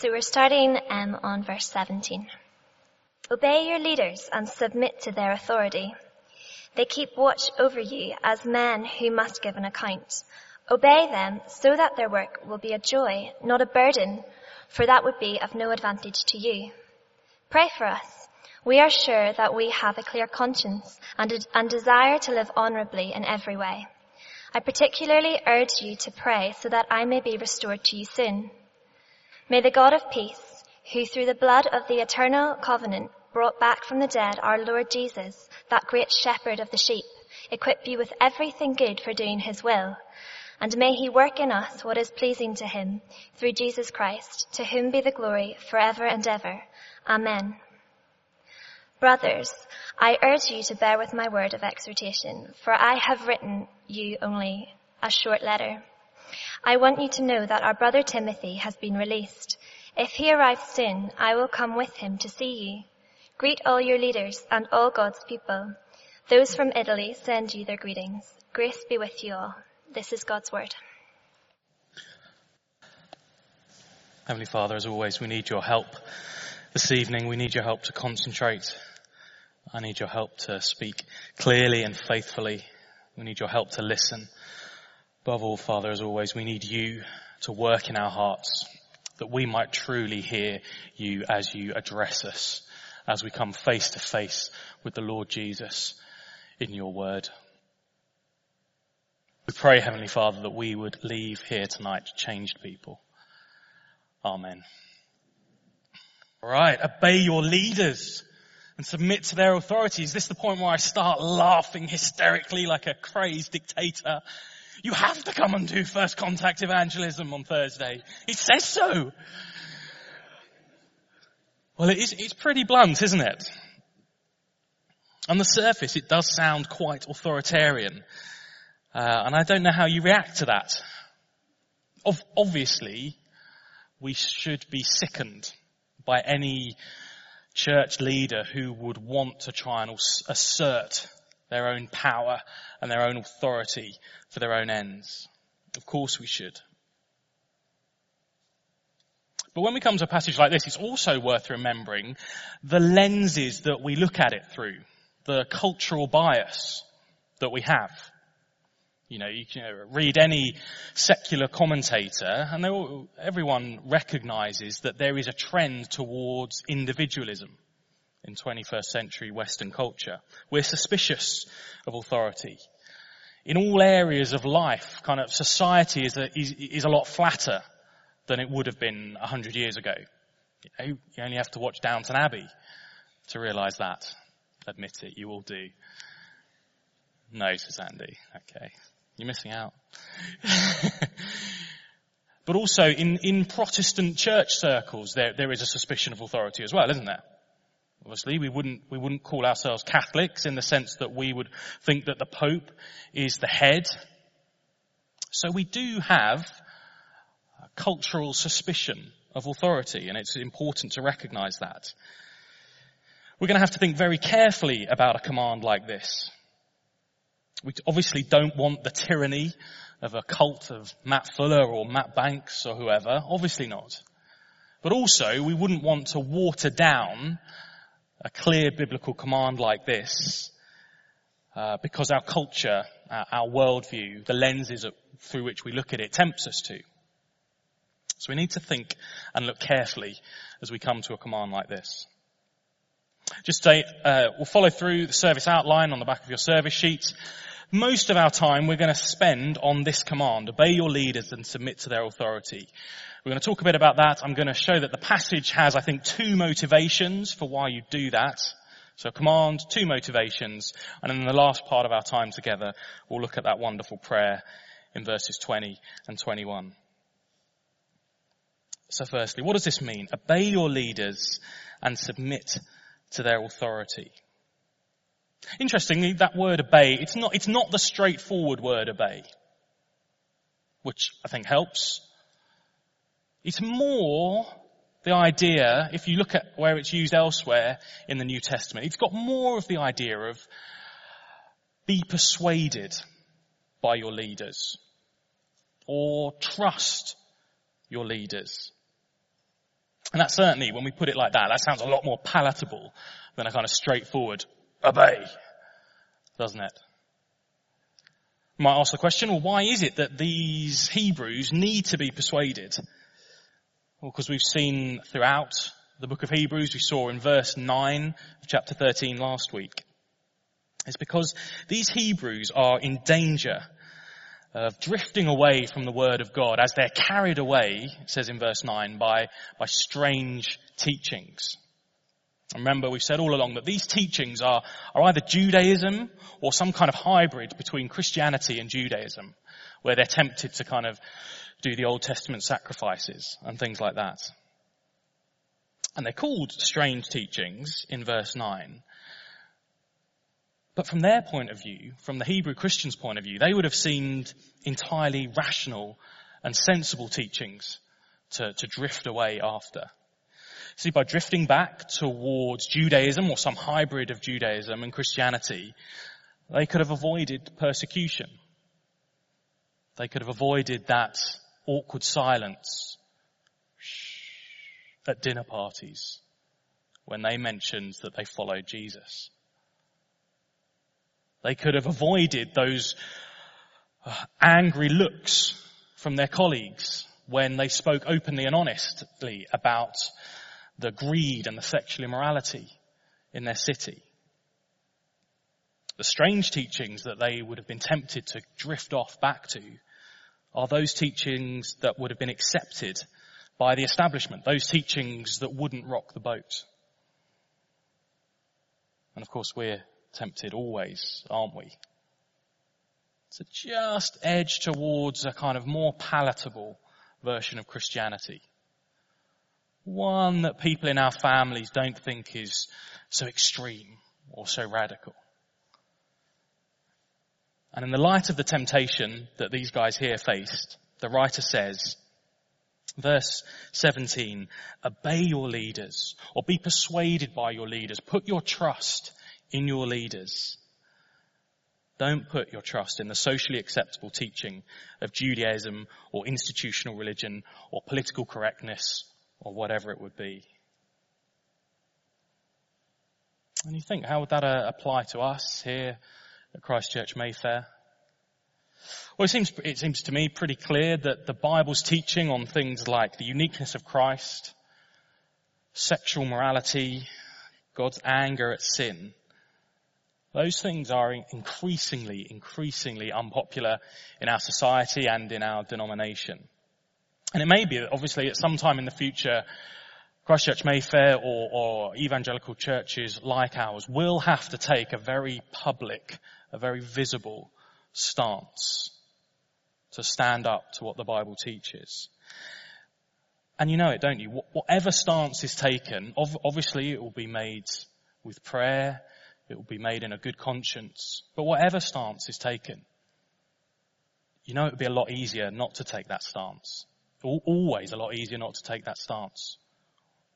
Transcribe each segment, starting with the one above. So we're starting on verse 17. Obey your leaders and submit to their authority. They keep watch over you as men who must give an account. Obey them so that their work will be a joy, not a burden, for that would be of no advantage to you. Pray for us. We are sure that we have a clear conscience and desire to live honourably in every way. I particularly urge you to pray so that I may be restored to you soon. May the God of peace, who through the blood of the eternal covenant brought back from the dead our Lord Jesus, that great shepherd of the sheep, equip you with everything good for doing his will. And may he work in us what is pleasing to him, through Jesus Christ, to whom be the glory forever and ever. Amen. Brothers, I urge you to bear with my word of exhortation, for I have written you only a short letter. I want you to know that our brother Timothy has been released. If he arrives soon, I will come with him to see you. Greet all your leaders and all God's people. Those from Italy send you their greetings. Grace be with you all. This is God's word. Heavenly Father, as always, we need your help this evening. We need your help to concentrate. I need your help to speak clearly and faithfully. We need your help to listen. Above all, Father, as always, we need you to work in our hearts, that we might truly hear you as you address us, as we come face to face with the Lord Jesus in your word. We pray, Heavenly Father, that we would leave here tonight changed people. Amen. All right, obey your leaders and submit to their authority. Is this the point where I start laughing hysterically like a crazed dictator? You have to come and do first contact evangelism on Thursday. It says so. Well, it's pretty blunt, isn't it? On the surface, it does sound quite authoritarian. And I don't know how you react to that. Obviously, we should be sickened by any church leader who would want to try and assert their own power and their own authority for their own ends. Of course we should. But when we come to a passage like this, it's also worth remembering the lenses that we look at it through, the cultural bias that we have. You can read any secular commentator and everyone recognises that there is a trend towards individualism in 21st century Western culture. We're suspicious of authority. In all areas of life, kind of society is a lot flatter than it would have been 100 years ago. You only have to watch Downton Abbey to realise that. Admit it, you all do. No, says Andy. Okay. You're missing out. But also in Protestant church circles, there is a suspicion of authority as well, isn't there? Obviously, we wouldn't call ourselves Catholics in the sense that we would think that the Pope is the head. So we do have a cultural suspicion of authority, and it's important to recognise that. We're going to have to think very carefully about a command like this. We obviously don't want the tyranny of a cult of Matt Fuller or Matt Banks or whoever. Obviously not. But also, we wouldn't want to water down a clear biblical command like this because our culture, our worldview, the lenses through which we look at it tempts us to. So we need to think and look carefully as we come to a command like this. Just say, we'll follow through the service outline on the back of your service sheet. Most of our time we're going to spend on this command, obey your leaders and submit to their authority. We're going to talk a bit about that. I'm going to show that the passage has, I think, two motivations for why you do that. So command, two motivations. And in the last part of our time together, we'll look at that wonderful prayer in verses 20 and 21. So firstly, what does this mean? Obey your leaders and submit to their authority. Interestingly, that word obey, it's not the straightforward word obey, which I think helps. It's more the idea, if you look at where it's used elsewhere in the New Testament, it's got more of the idea of be persuaded by your leaders or trust your leaders. And that certainly, when we put it like that, that sounds a lot more palatable than a kind of straightforward, obey, doesn't it? You might ask the question, well, why is it that these Hebrews need to be persuaded? Well, because we've seen throughout the book of Hebrews, we saw in verse 9 of chapter 13 last week, it's because these Hebrews are in danger of drifting away from the word of God as they're carried away, it says in verse 9, by strange teachings. And remember, we've said all along that these teachings are either Judaism or some kind of hybrid between Christianity and Judaism, where they're tempted to kind of do the Old Testament sacrifices and things like that. And they're called strange teachings in verse 9. But from their point of view, from the Hebrew Christians' point of view, they would have seemed entirely rational and sensible teachings to drift away after. See, by drifting back towards Judaism or some hybrid of Judaism and Christianity, they could have avoided persecution. They could have avoided that awkward silence at dinner parties when they mentioned that they followed Jesus. They could have avoided those angry looks from their colleagues when they spoke openly and honestly about the greed and the sexual immorality in their city. The strange teachings that they would have been tempted to drift off back to are those teachings that would have been accepted by the establishment, those teachings that wouldn't rock the boat. And of course we're tempted always, aren't we? To just edge towards a kind of more palatable version of Christianity. One that people in our families don't think is so extreme or so radical. And in the light of the temptation that these guys here faced, the writer says, verse 17, obey your leaders or be persuaded by your leaders. Put your trust in your leaders. Don't put your trust in the socially acceptable teaching of Judaism or institutional religion or political correctness or whatever it would be. And you think, how would that apply to us here at Christ Church Mayfair? Well, it seems to me pretty clear that the Bible's teaching on things like the uniqueness of Christ, sexual morality, God's anger at sin, those things are increasingly unpopular in our society and in our denomination. And it may be that obviously at some time in the future, Christ Church Mayfair or evangelical churches like ours will have to take a very public, a very visible stance to stand up to what the Bible teaches. And you know it, don't you? Whatever stance is taken, obviously it will be made with prayer. It will be made in a good conscience. But whatever stance is taken, you know it would be a lot easier not to take that stance. Always a lot easier not to take that stance.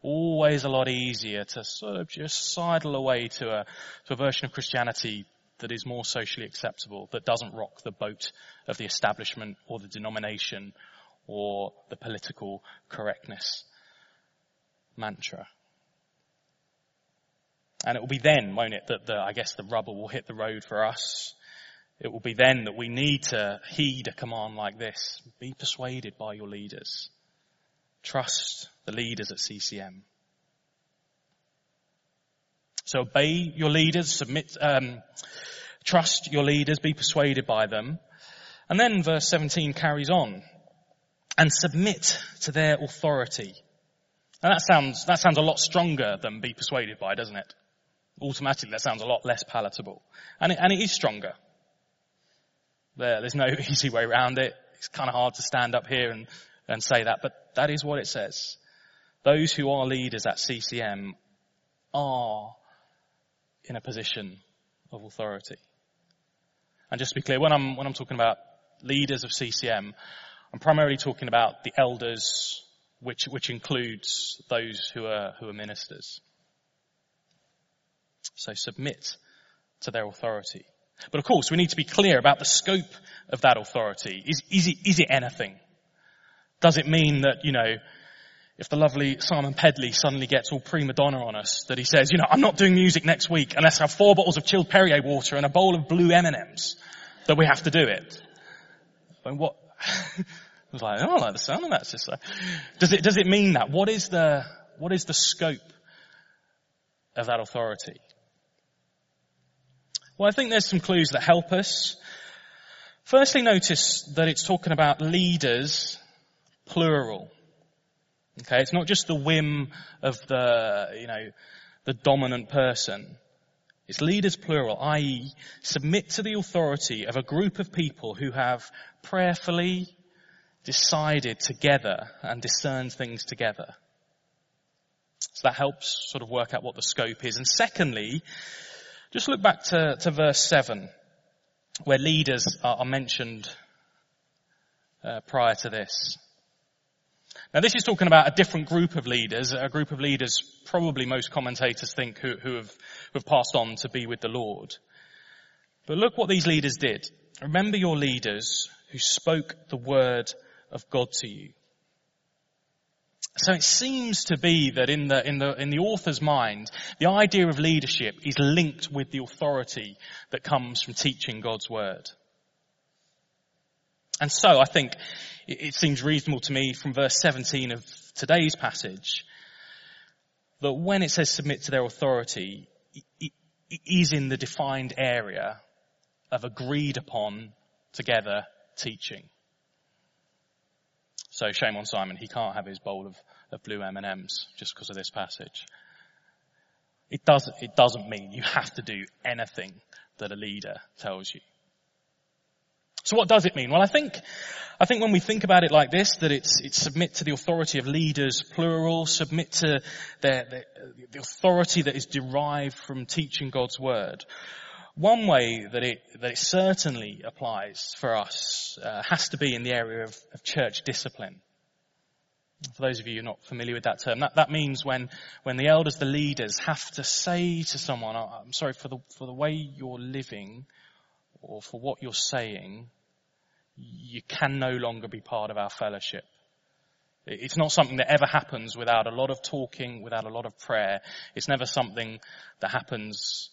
Always a lot easier to sort of just sidle away to a version of Christianity that is more socially acceptable, that doesn't rock the boat of the establishment or the denomination or the political correctness mantra. And it will be then, won't it, that I guess the rubber will hit the road for us. It will be then that we need to heed a command like this. Be persuaded by your leaders. Trust the leaders at CCM. So obey your leaders, trust your leaders, be persuaded by them. And then verse 17 carries on. And submit to their authority. And that sounds a lot stronger than be persuaded by, doesn't it? Automatically, that sounds a lot less palatable. And it is stronger. There's no easy way around it. It's kind of hard to stand up here and say that, but that is what it says. Those who are leaders at CCM are in a position of authority. And just to be clear, when I'm talking about leaders of CCM, I'm primarily talking about the elders, which includes those who are ministers. So submit to their authority. But of course, we need to be clear about the scope of that authority. Is it anything? Does it mean that, you know, if the lovely Simon Pedley suddenly gets all prima donna on us, that he says, you know, I'm not doing music next week unless I have 4 bottles of chilled Perrier water and a bowl of blue M&Ms, that we have to do it. And what? I was like, I don't like the sound of that, sister. Does it mean that? What is the scope of that authority? Well, I think there's some clues that help us. Firstly, notice that it's talking about leaders, plural. Okay, it's not just the whim of the dominant person. It's leaders plural, i.e. submit to the authority of a group of people who have prayerfully decided together and discerned things together. So that helps sort of work out what the scope is. And secondly, just look back to verse 7, where leaders are mentioned prior to this. Now this is talking about a different group of leaders, probably most commentators think who have passed on to be with the Lord. But look what these leaders did. Remember your leaders who spoke the word of God to you. So it seems to be that in the author's mind, the idea of leadership is linked with the authority that comes from teaching God's word. And so I think it seems reasonable to me from verse 17 of today's passage that when it says submit to their authority, it is in the defined area of agreed upon together teaching. So shame on Simon, he can't have his bowl of blue M&Ms just because of this passage. It doesn't mean you have to do anything that a leader tells you. So what does it mean? Well, I think when we think about it like this, that it's submit to the authority of leaders, plural, submit to the authority that is derived from teaching God's word. One way that it certainly applies for us has to be in the area of church discipline. For those of you who are not familiar with that term, that means when the elders, the leaders, have to say to someone, I'm sorry, for the way you're living or for what you're saying, you can no longer be part of our fellowship. It's not something that ever happens without a lot of talking, without a lot of prayer. It's never something that happens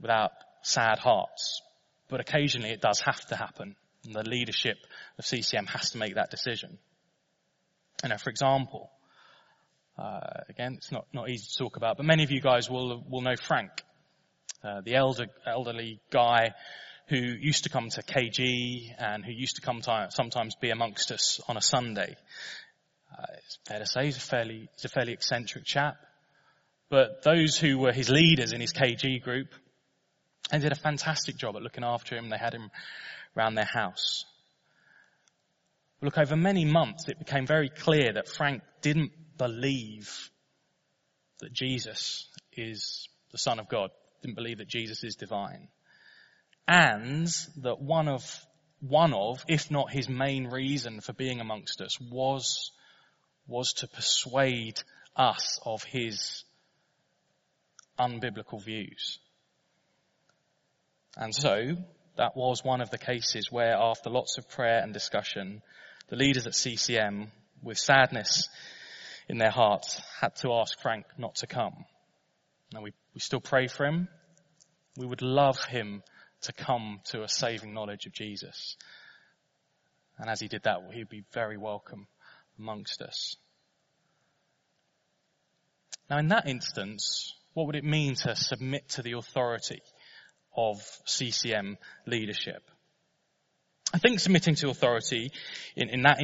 without sad hearts. But occasionally it does have to happen. And the leadership of CCM has to make that decision. You know, for example, again, it's not easy to talk about, but many of you guys will know Frank, the elderly guy who used to come to KG and who used to sometimes be amongst us on a Sunday. It's fair to say he's a fairly eccentric chap, but those who were his leaders in his KG group and did a fantastic job at looking after him. They had him around their house. Look, over many months it became very clear that Frank didn't believe that Jesus is the Son of God, didn't believe that Jesus is divine. And that one of, if not his main reason for being amongst us was to persuade us of his unbiblical views. And so that was one of the cases where, after lots of prayer and discussion, the leaders at CCM, with sadness in their hearts, had to ask Frank not to come. Now we still pray for him. We would love him to come to a saving knowledge of Jesus. And as he did that, he'd be very welcome amongst us. Now in that instance, what would it mean to submit to the authority of CCM leadership? I think submitting to authority in that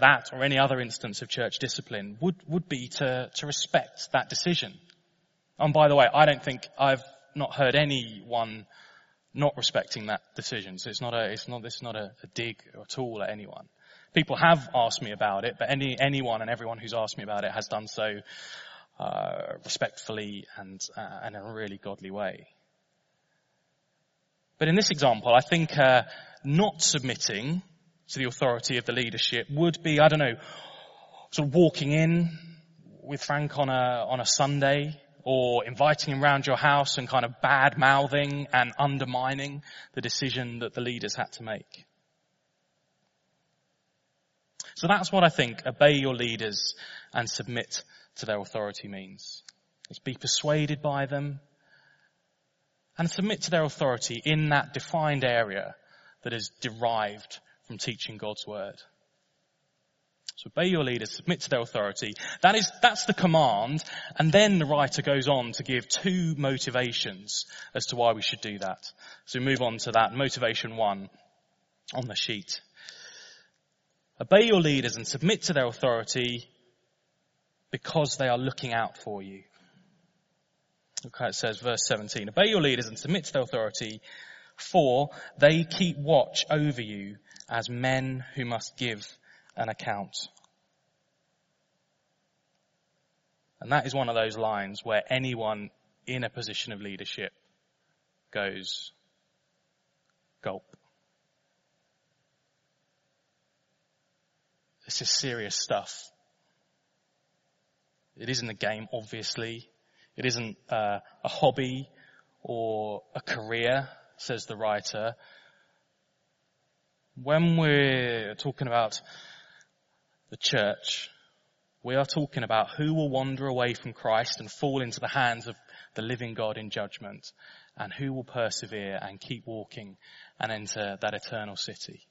that or any other instance of church discipline would be to respect that decision. And by the way, I don't think I've not heard anyone not respecting that decision. So it's not a dig at all at anyone. People have asked me about it, but anyone and everyone who's asked me about it has done so respectfully and in a really godly way. But in this example, I think not submitting to the authority of the leadership would be, I don't know, sort of walking in with Frank on a Sunday, or inviting him round your house and kind of bad-mouthing and undermining the decision that the leaders had to make. So that's what I think obey your leaders and submit to their authority means. It's be persuaded by them and submit to their authority in that defined area that is derived from teaching God's word. So obey your leaders, submit to their authority. That's the command. And then the writer goes on to give two motivations as to why we should do that. So we move on to that. Motivation one on the sheet. Obey your leaders and submit to their authority because they are looking out for you. Look how it says, verse 17. Obey your leaders and submit to their authority, for they keep watch over you as men who must give an account. And that is one of those lines where anyone in a position of leadership goes, gulp. This is serious stuff. It isn't a game, obviously. It isn't a hobby or a career, says the writer. When we're talking about the church, we are talking about who will wander away from Christ and fall into the hands of the living God in judgment, and who will persevere and keep walking and enter that eternal city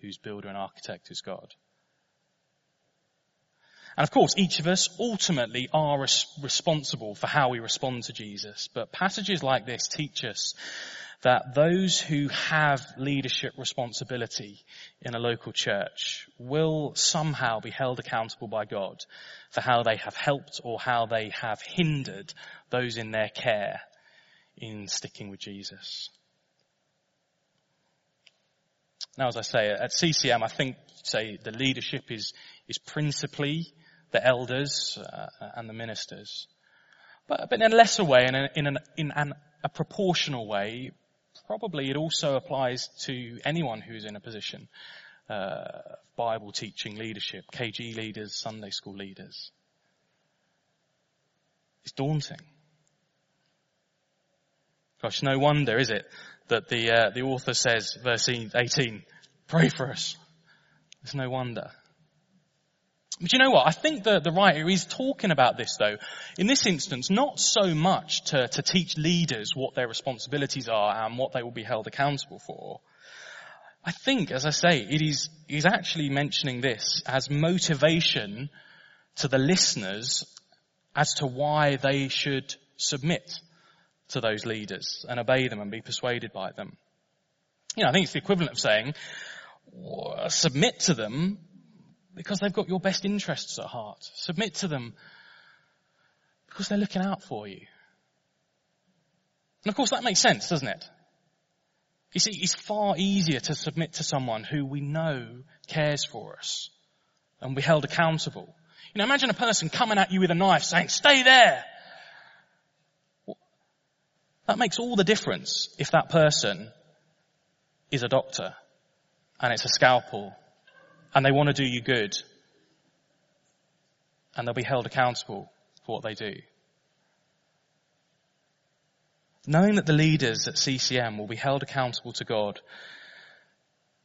whose builder and architect is God. And of course, each of us ultimately are responsible for how we respond to Jesus. But passages like this teach us that those who have leadership responsibility in a local church will somehow be held accountable by God for how they have helped or how they have hindered those in their care in sticking with Jesus. Now, as I say, at CCM, I think, say, the leadership is principally the elders and the ministers. But in a lesser way, in a proportional way, probably it also applies to anyone who's in a position Bible teaching leadership, KG leaders, Sunday school leaders. It's daunting. Gosh, no wonder, is it, that the author says, verse 18, pray for us. It's no wonder. But you know what? I think that the writer is talking about this, though, in this instance, not so much to teach leaders what their responsibilities are and what they will be held accountable for. I think, as I say, he's actually mentioning this as motivation to the listeners as to why they should submit to those leaders and obey them and be persuaded by them. You know, I think it's the equivalent of saying, submit to them because they've got your best interests at heart. Submit to them because they're looking out for you. And of course that makes sense, doesn't it? You see, it's far easier to submit to someone who we know cares for us and we're held accountable. You know, imagine a person coming at you with a knife saying, stay there. That makes all the difference if that person is a doctor and it's a scalpel and they want to do you good and they'll be held accountable for what they do. Knowing that the leaders at CCM will be held accountable to God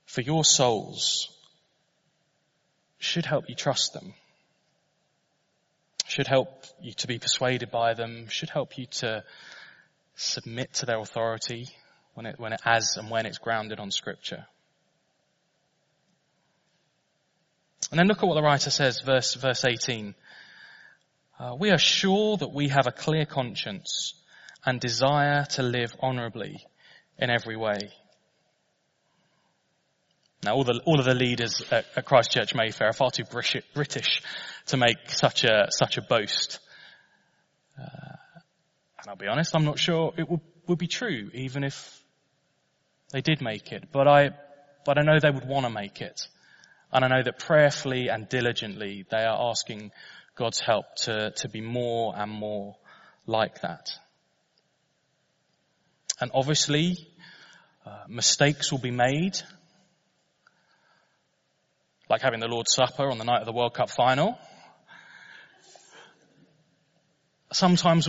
for your souls should help you trust them, should help you to be persuaded by them, should help you to submit to their authority when it's grounded on Scripture. And then look at what the writer says, verse 18. We are sure that we have a clear conscience and desire to live honourably in every way. Now, all of the leaders at Christ Church Mayfair are far too British to make such a boast. And I'll be honest, I'm not sure it would be true, even if they did make it. But I know they would want to make it. And I know that prayerfully and diligently they are asking God's help to be more and more like that. And obviously, mistakes will be made, like having the Lord's Supper on the night of the World Cup final. Sometimes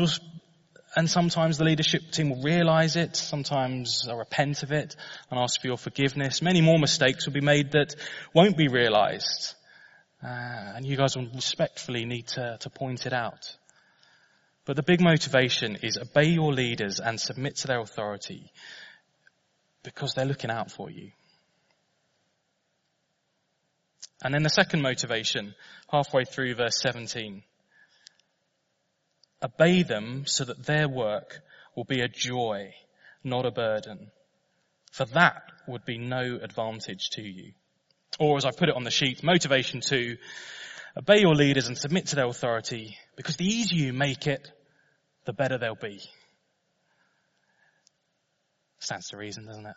the leadership team will realize it, sometimes they'll repent of it and ask for your forgiveness. Many more mistakes will be made that won't be realized. And you guys will respectfully need to point it out. But the big motivation is obey your leaders and submit to their authority because they're looking out for you. And then the second motivation, halfway through verse 17. Obey them so that their work will be a joy, not a burden. For that would be no advantage to you. Or as I put it on the sheet, motivation two, obey your leaders and submit to their authority because the easier you make it, the better they'll be. Stands to reason, doesn't it?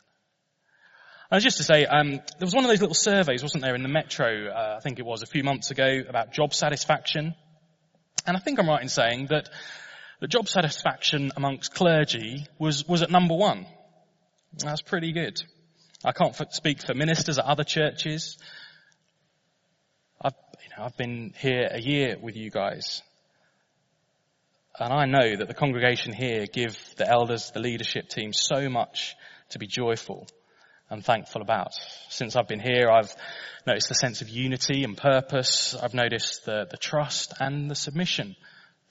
And just to say, there was one of those little surveys, wasn't there, in the Metro, I think it was a few months ago, about job satisfaction. And I think I'm right in saying that the job satisfaction amongst clergy was at number one. That's pretty good. I can't speak for ministers at other churches. I've been here a year with you guys. And I know that the congregation here give the elders, the leadership team, so much to be joyful and thankful about. Since I've been here, I've noticed the sense of unity and purpose. I've noticed the trust and the submission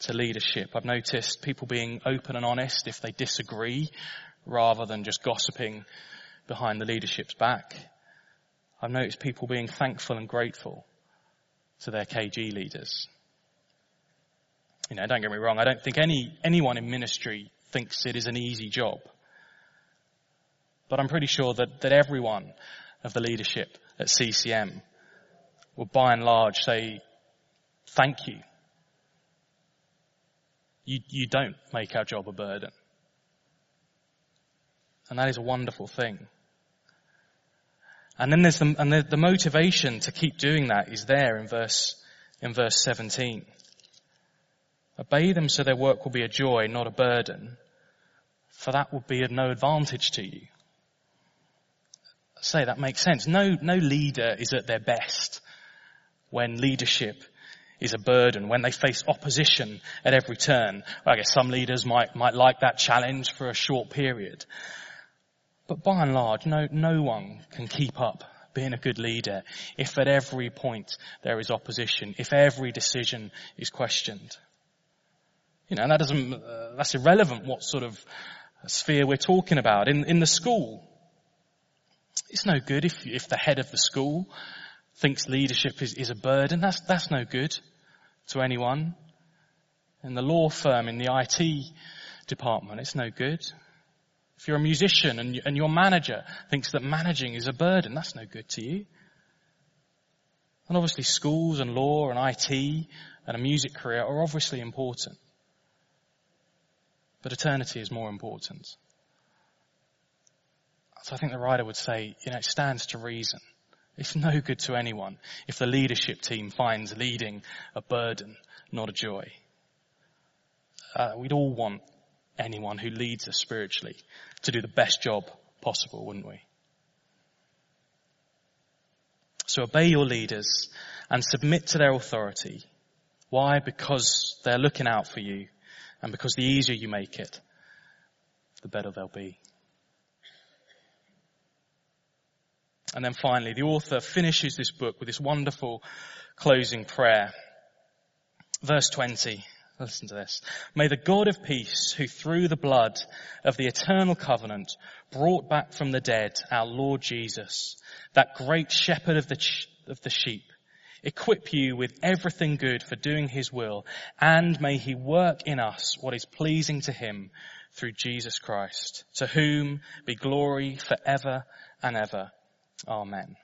to leadership. I've noticed people being open and honest if they disagree, rather than just gossiping behind the leadership's back. I've noticed people being thankful and grateful to their KG leaders. Don't get me wrong, I don't think anyone in ministry thinks it is an easy job. But I'm pretty sure that everyone of the leadership at CCM will by and large say, thank you. You don't make our job a burden. And that is a wonderful thing. And then there's the motivation to keep doing that is there in verse 17. Obey them so their work will be a joy, not a burden, for that would be of no advantage to you. I say that makes sense. No leader is at their best when leadership is a burden, when they face opposition at every turn. I guess some leaders might like that challenge for a short period. But by and large, no one can keep up being a good leader if at every point there is opposition, if every decision is questioned. And that doesn't, that's irrelevant what sort of sphere we're talking about. In the school, it's no good if the head of the school thinks leadership is a burden. That's no good to anyone. In the law firm, in the IT department, it's no good. If you're a musician and your manager thinks that managing is a burden, that's no good to you. And obviously schools and law and IT and a music career are obviously important. But eternity is more important. So I think the writer would say, it stands to reason. It's no good to anyone if the leadership team finds leading a burden, not a joy. We'd all want anyone who leads us spiritually to do the best job possible, wouldn't we? So obey your leaders and submit to their authority. Why? Because they're looking out for you, and because the easier you make it, the better they'll be. And then finally, the author finishes this book with this wonderful closing prayer. Verse 20. Listen to this. May the God of peace, who through the blood of the eternal covenant brought back from the dead our Lord Jesus, that great shepherd of the sheep, equip you with everything good for doing his will, and may he work in us what is pleasing to him through Jesus Christ, to whom be glory forever and ever. Amen.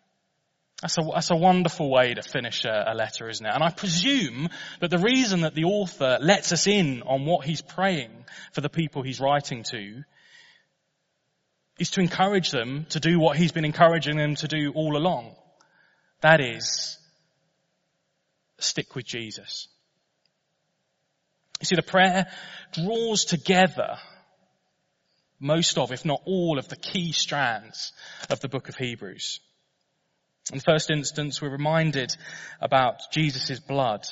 That's a wonderful way to finish a letter, isn't it? And I presume that the reason that the author lets us in on what he's praying for the people he's writing to is to encourage them to do what he's been encouraging them to do all along. That is, stick with Jesus. You see, the prayer draws together most of, if not all, of the key strands of the book of Hebrews. In the first instance, we're reminded about Jesus' blood,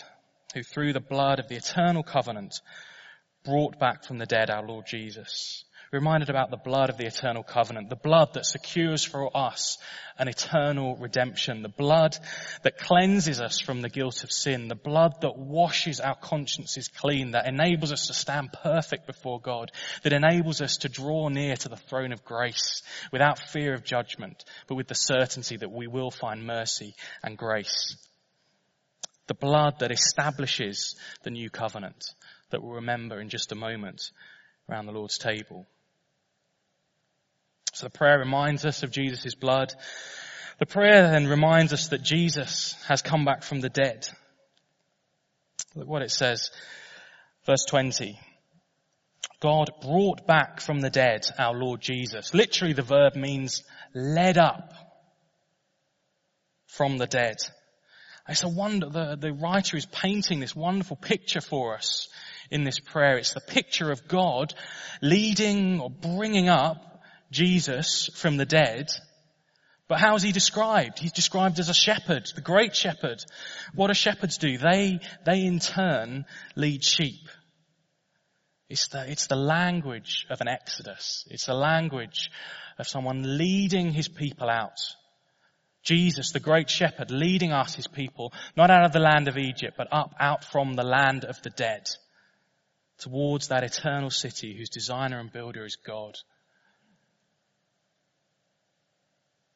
who through the blood of the eternal covenant brought back from the dead our Lord Jesus. We're reminded about the blood of the eternal covenant, the blood that secures for us an eternal redemption, the blood that cleanses us from the guilt of sin, the blood that washes our consciences clean, that enables us to stand perfect before God, that enables us to draw near to the throne of grace without fear of judgment, but with the certainty that we will find mercy and grace. The blood that establishes the new covenant that we'll remember in just a moment around the Lord's table. So the prayer reminds us of Jesus' blood. The prayer then reminds us that Jesus has come back from the dead. Look what it says, verse 20. God brought back from the dead our Lord Jesus. Literally the verb means led up from the dead. It's a wonder, the writer is painting this wonderful picture for us in this prayer. It's the picture of God leading or bringing up Jesus from the dead. But how is he described? He's described as a shepherd, the great shepherd. What do shepherds do? They in turn lead sheep. It's the language of an exodus. It's the language of someone leading his people out. Jesus, the great shepherd, leading us, his people, not out of the land of Egypt, but up out from the land of the dead, towards that eternal city whose designer and builder is God.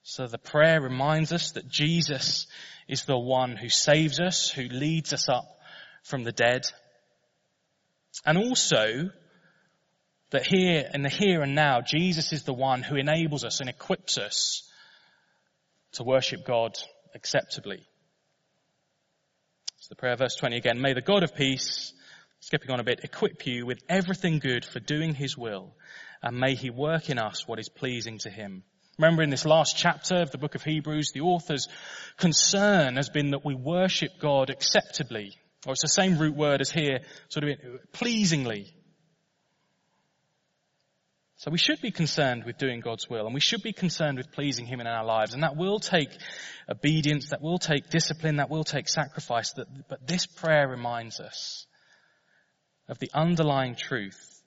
So the prayer reminds us that Jesus is the one who saves us, who leads us up from the dead. And also, that here in the here and now, Jesus is the one who enables us and equips us to worship God acceptably. So the prayer, verse 20 again, may the God of peace, skipping on a bit, equip you with everything good for doing his will, and may he work in us what is pleasing to him. Remember, in this last chapter of the book of Hebrews, the author's concern has been that we worship God acceptably, or it's the same root word as here, sort of pleasingly. So we should be concerned with doing God's will, and we should be concerned with pleasing him in our lives. And that will take obedience, that will take discipline, that will take sacrifice. But this prayer reminds us of the underlying truth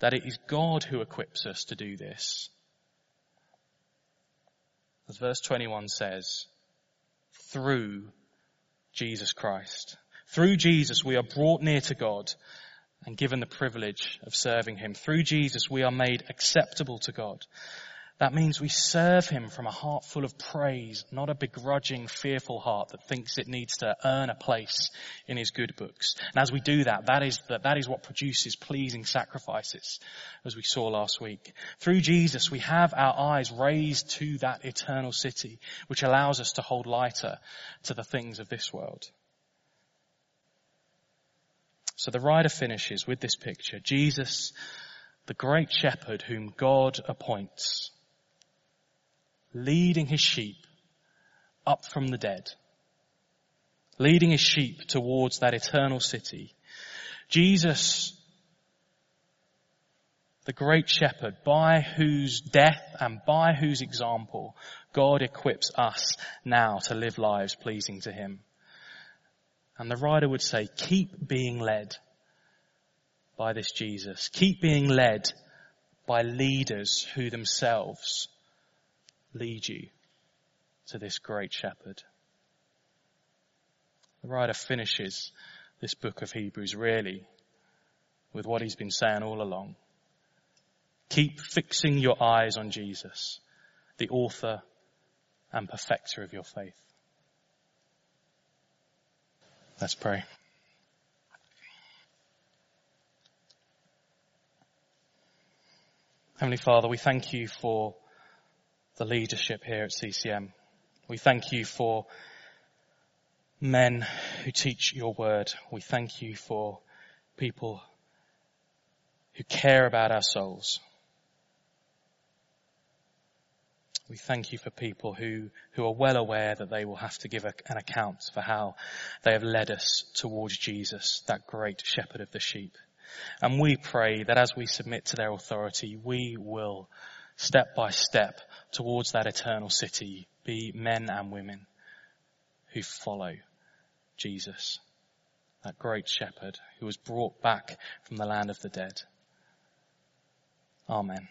that it is God who equips us to do this. As verse 21 says, through Jesus Christ. Through Jesus we are brought near to God and given the privilege of serving him. Through Jesus, we are made acceptable to God. That means we serve him from a heart full of praise, not a begrudging, fearful heart that thinks it needs to earn a place in his good books. And as we do that, that is what produces pleasing sacrifices, as we saw last week. Through Jesus, we have our eyes raised to that eternal city, which allows us to hold lighter to the things of this world. So the writer finishes with this picture. Jesus, the great shepherd whom God appoints, leading his sheep up from the dead, leading his sheep towards that eternal city. Jesus, the great shepherd, by whose death and by whose example God equips us now to live lives pleasing to him. And the writer would say, keep being led by this Jesus. Keep being led by leaders who themselves lead you to this great shepherd. The writer finishes this book of Hebrews really with what he's been saying all along. Keep fixing your eyes on Jesus, the author and perfecter of your faith. Let's pray. Heavenly Father, we thank you for the leadership here at CCM. We thank you for men who teach your word. We thank you for people who care about our souls. We thank you for people who are well aware that they will have to give an account for how they have led us towards Jesus, that great shepherd of the sheep. And we pray that as we submit to their authority, we will, step by step, towards that eternal city, be men and women who follow Jesus, that great shepherd who was brought back from the land of the dead. Amen.